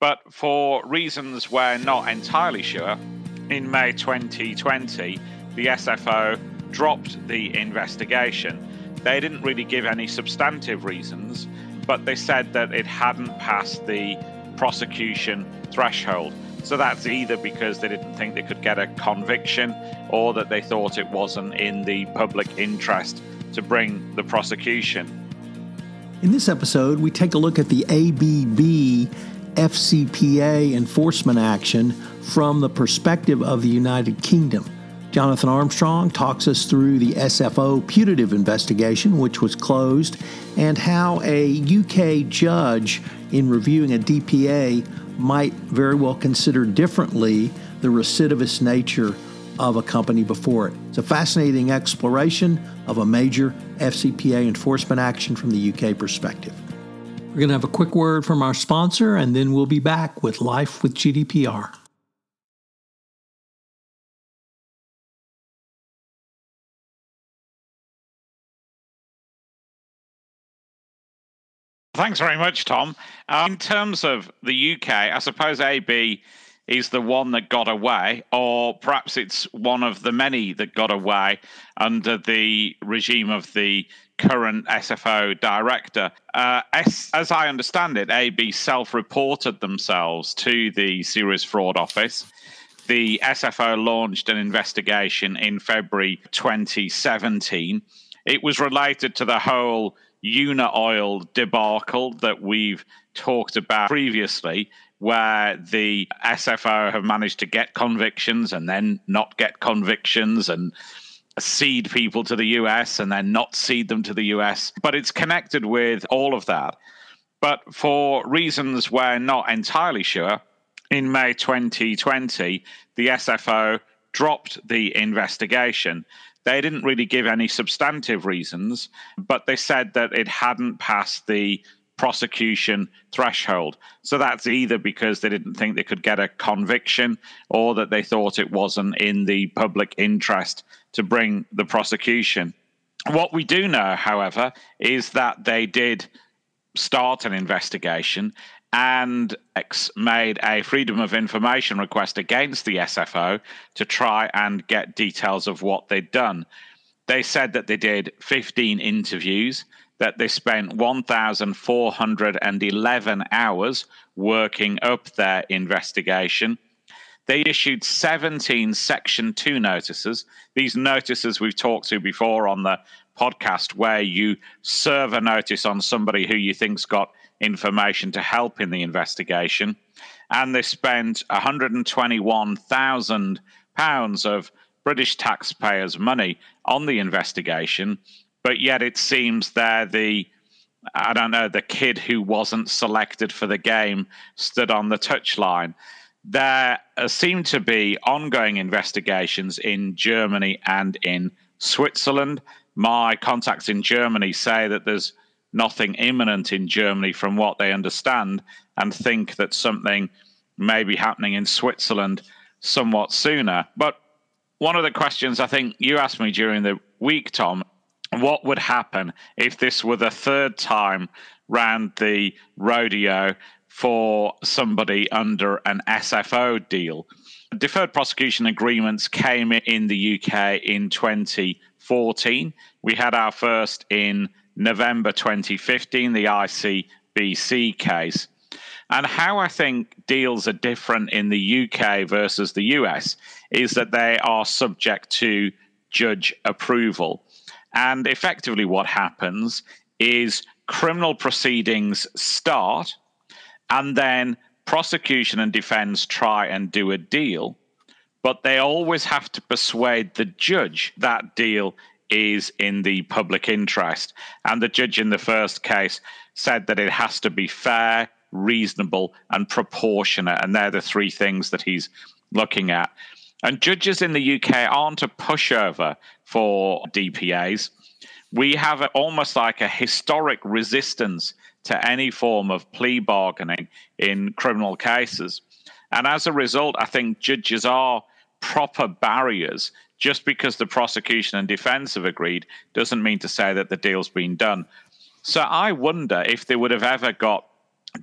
But for reasons we're not entirely sure, in May 2020, the SFO dropped the investigation. They didn't really give any substantive reasons, but they said that it hadn't passed the prosecution threshold. So that's either because they didn't think they could get a conviction, or that they thought it wasn't in the public interest to bring the prosecution. In this episode, we take a look at the ABB FCPA enforcement action from the perspective of the United Kingdom. Jonathan Armstrong talks us through the SFO putative investigation, which was closed, and how a UK judge in reviewing a DPA might very well consider differently the recidivist nature of a company before it. It's a fascinating exploration of a major FCPA enforcement action from the UK perspective. We're going to have a quick word from our sponsor, and then we'll be back with Life with GDPR. Thanks very much, Tom. In terms of the UK, I suppose AB is the one that got away, or perhaps it's one of the many that got away under the regime of the current SFO director. As I understand it, AB self-reported themselves to the Serious Fraud Office. The SFO launched an investigation in February 2017. It was related to the whole Unaoil debacle that we've talked about previously, where the SFO have managed to get convictions and then not get convictions and cede people to the US and then not cede them to the US. But it's connected with all of that. But for reasons we're not entirely sure, in May 2020, the SFO dropped the investigation. They didn't really give any substantive reasons, but they said that it hadn't passed the prosecution threshold. So that's either because they didn't think they could get a conviction, or that they thought it wasn't in the public interest to bring the prosecution. What we do know, however, is that they did start an investigation and made a Freedom of Information request against the SFO to try and get details of what they'd done. They said that they did 15 interviews, that they spent 1,411 hours working up their investigation. They issued 17 Section 2 notices. These notices we've talked to before on the podcast, where you serve a notice on somebody who you think's got information to help in the investigation. And they spent £121,000 of British taxpayers' money on the investigation. But yet it seems they're the kid who wasn't selected for the game stood on the touchline. There seem to be ongoing investigations in Germany and in Switzerland. My contacts in Germany say that there's nothing imminent in Germany from what they understand, and think that something may be happening in Switzerland somewhat sooner. But one of the questions I think you asked me during the week, Tom, what would happen if this were the third time round the rodeo for somebody under an SFO deal? Deferred prosecution agreements came in the UK in 2014. We had our first in November 2015, the ICBC case. And how I think deals are different in the UK versus the US is that they are subject to judge approval. And effectively what happens is criminal proceedings start, and then prosecution and defense try and do a deal, but they always have to persuade the judge that deal is in the public interest. And the judge in the first case said that it has to be fair, reasonable, and proportionate. And they're the three things that he's looking at. And judges in the UK aren't a pushover for DPAs. We have almost like a historic resistance to any form of plea bargaining in criminal cases. And as a result, I think judges are proper barriers. Just because the prosecution and defense have agreed doesn't mean to say that the deal's been done. So I wonder if they would have ever got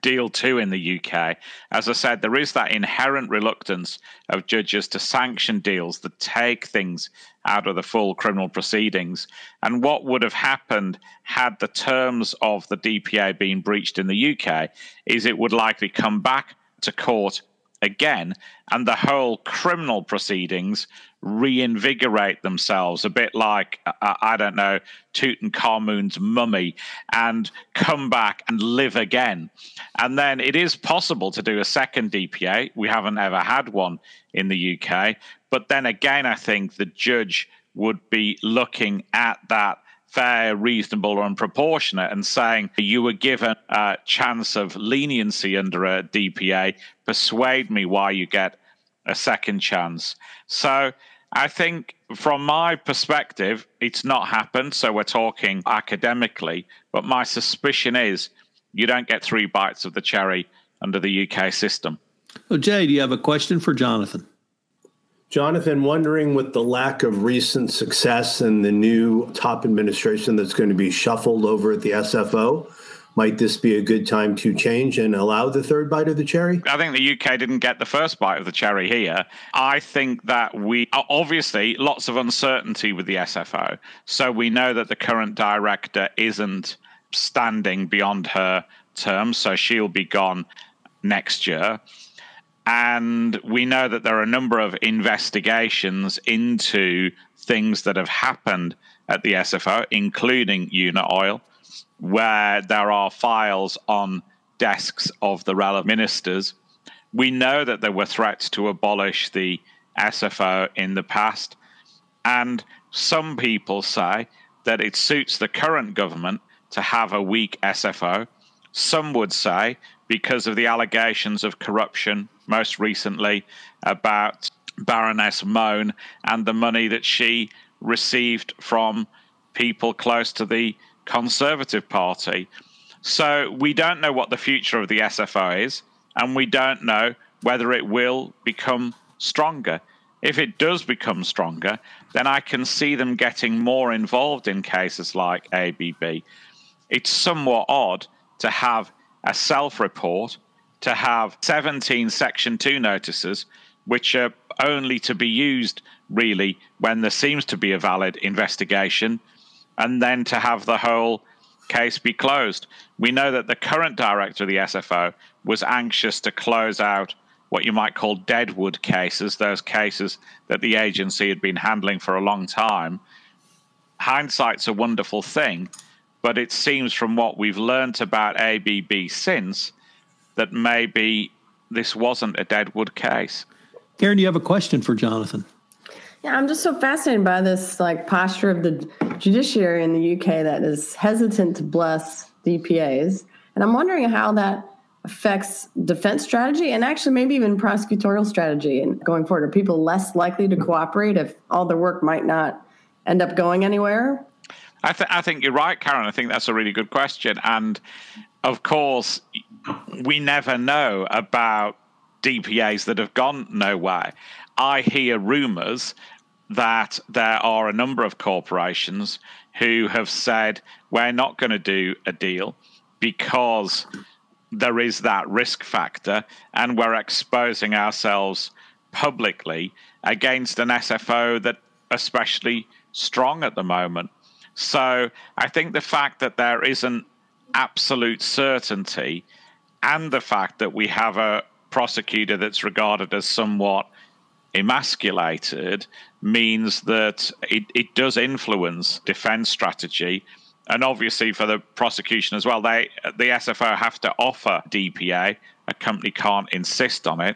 deal too in the UK. As I said, there is that inherent reluctance of judges to sanction deals that take things out of the full criminal proceedings. And what would have happened had the terms of the DPA been breached in the UK is it would likely come back to court again, and the whole criminal proceedings reinvigorate themselves a bit like, I don't know, Tutankhamun's mummy, and come back and live again. And then it is possible to do a second DPA. We haven't ever had one in the UK. But then again, I think the judge would be looking at that fair, reasonable, and proportionate, and saying you were given a chance of leniency under a DPA, persuade me why you get a second chance. So I think from my perspective, it's not happened. So we're talking academically, but my suspicion is you don't get three bites of the cherry under the UK system. Well, Jay, do you have a question for Jonathan? Jonathan, wondering with the lack of recent success and the new top administration that's going to be shuffled over at the SFO, might this be a good time to change and allow the third bite of the cherry? I think the UK didn't get the first bite of the cherry here. I think that we obviously lots of uncertainty with the SFO. So we know that the current director isn't standing beyond her term, so she'll be gone next year. And we know that there are a number of investigations into things that have happened at the SFO, including Unaoil, where there are files on desks of the relevant ministers. We know that there were threats to abolish the SFO in the past. And some people say that it suits the current government to have a weak SFO. Some would say because of the allegations of corruption, most recently about Baroness Mone and the money that she received from people close to the Conservative Party. So we don't know what the future of the SFO is, and we don't know whether it will become stronger. If it does become stronger, then I can see them getting more involved in cases like ABB. It's somewhat odd to have a self-report, to have 17 Section 2 notices, which are only to be used, really, when there seems to be a valid investigation, and then to have the whole case be closed. We know that the current director of the SFO was anxious to close out what you might call deadwood cases, those cases that the agency had been handling for a long time. Hindsight's a wonderful thing, but it seems from what we've learned about ABB since that maybe this wasn't a deadwood case. Karen, do you have a question for Jonathan? Yeah, I'm just so fascinated by this posture of the judiciary in the UK that is hesitant to bless DPAs. And I'm wondering how that affects defense strategy and actually maybe even prosecutorial strategy and going forward. Are people less likely to cooperate if all their work might not end up going anywhere? I think you're right, Karen. I think that's a really good question. And of course, we never know about DPAs that have gone nowhere. I hear rumours that there are a number of corporations who have said, we're not going to do a deal because there is that risk factor and we're exposing ourselves publicly against an SFO that's especially strong at the moment. So I think the fact that there isn't absolute certainty and the fact that we have a prosecutor that's regarded as somewhat emasculated means that it does influence defense strategy. And obviously for the prosecution as well, the SFO have to offer DPA. A company can't insist on it.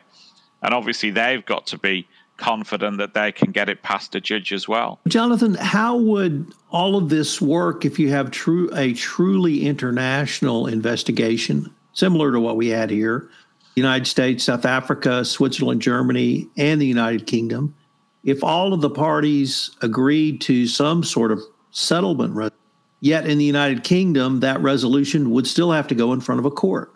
And obviously they've got to be confident that they can get it past a judge as well. Jonathan, how would all of this work if you have a truly international investigation, similar to what we had here, United States, South Africa, Switzerland, Germany, and the United Kingdom, if all of the parties agreed to some sort of settlement, yet in the United Kingdom, that resolution would still have to go in front of a court?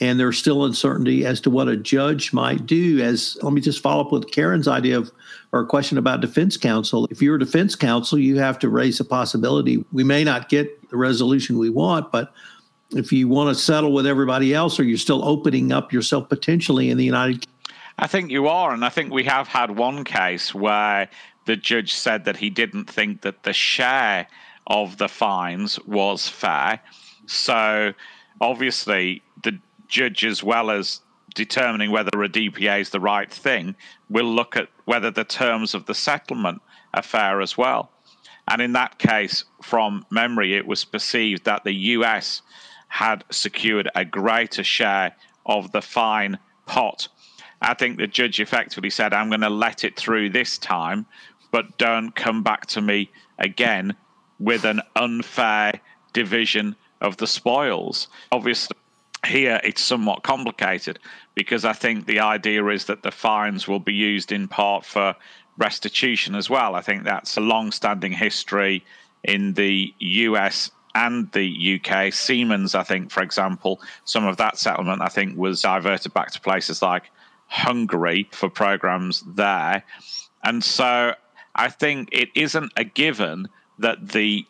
And there's still uncertainty as to what a judge might do. Let me just follow up with Karen's idea or question about defense counsel. If you're a defense counsel, you have to raise the possibility we may not get the resolution we want, but if you want to settle with everybody else, or you're still opening up yourself potentially in the United Kingdom? I think you are, and I think we have had one case where the judge said that he didn't think that the share of the fines was fair. So obviously the judge, as well as determining whether a DPA is the right thing, will look at whether the terms of the settlement are fair as well. And in that case, from memory, it was perceived that the US had secured a greater share of the fine pot. I think the judge effectively said, I'm going to let it through this time, but don't come back to me again with an unfair division of the spoils. Obviously, here it's somewhat complicated, because I think the idea is that the fines will be used in part for restitution as well. I think that's a long-standing history in the US and the UK. Siemens, I think, for example, some of that settlement, I think, was diverted back to places like Hungary for programs there. And so I think it isn't a given that the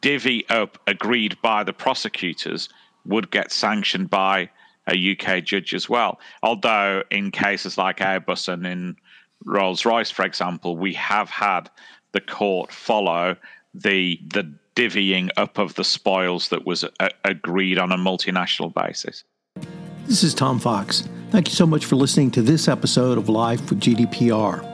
divvy up agreed by the prosecutors would get sanctioned by a UK judge as well. Although in cases like Airbus and in Rolls-Royce, for example, we have had the court follow the divvying up of the spoils that was agreed on a multinational basis. This is Tom Fox. Thank you so much for listening to this episode of Life with GDPR.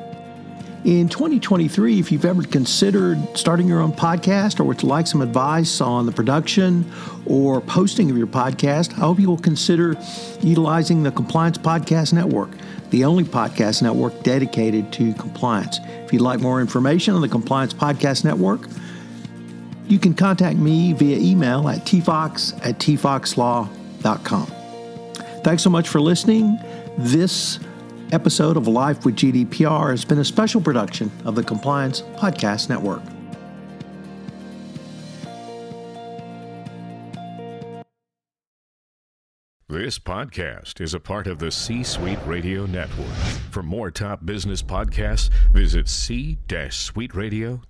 In 2023, if you've ever considered starting your own podcast, or would like some advice on the production or posting of your podcast, I hope you will consider utilizing the Compliance Podcast Network, the only podcast network dedicated to compliance. If you'd like more information on the Compliance Podcast Network, you can contact me via email at tfox@tfoxlaw.com. Thanks so much for listening. This episode of Life with GDPR has been a special production of the Compliance Podcast Network. This podcast is a part of the C-Suite Radio Network. For more top business podcasts, visit c-suiteradio.com.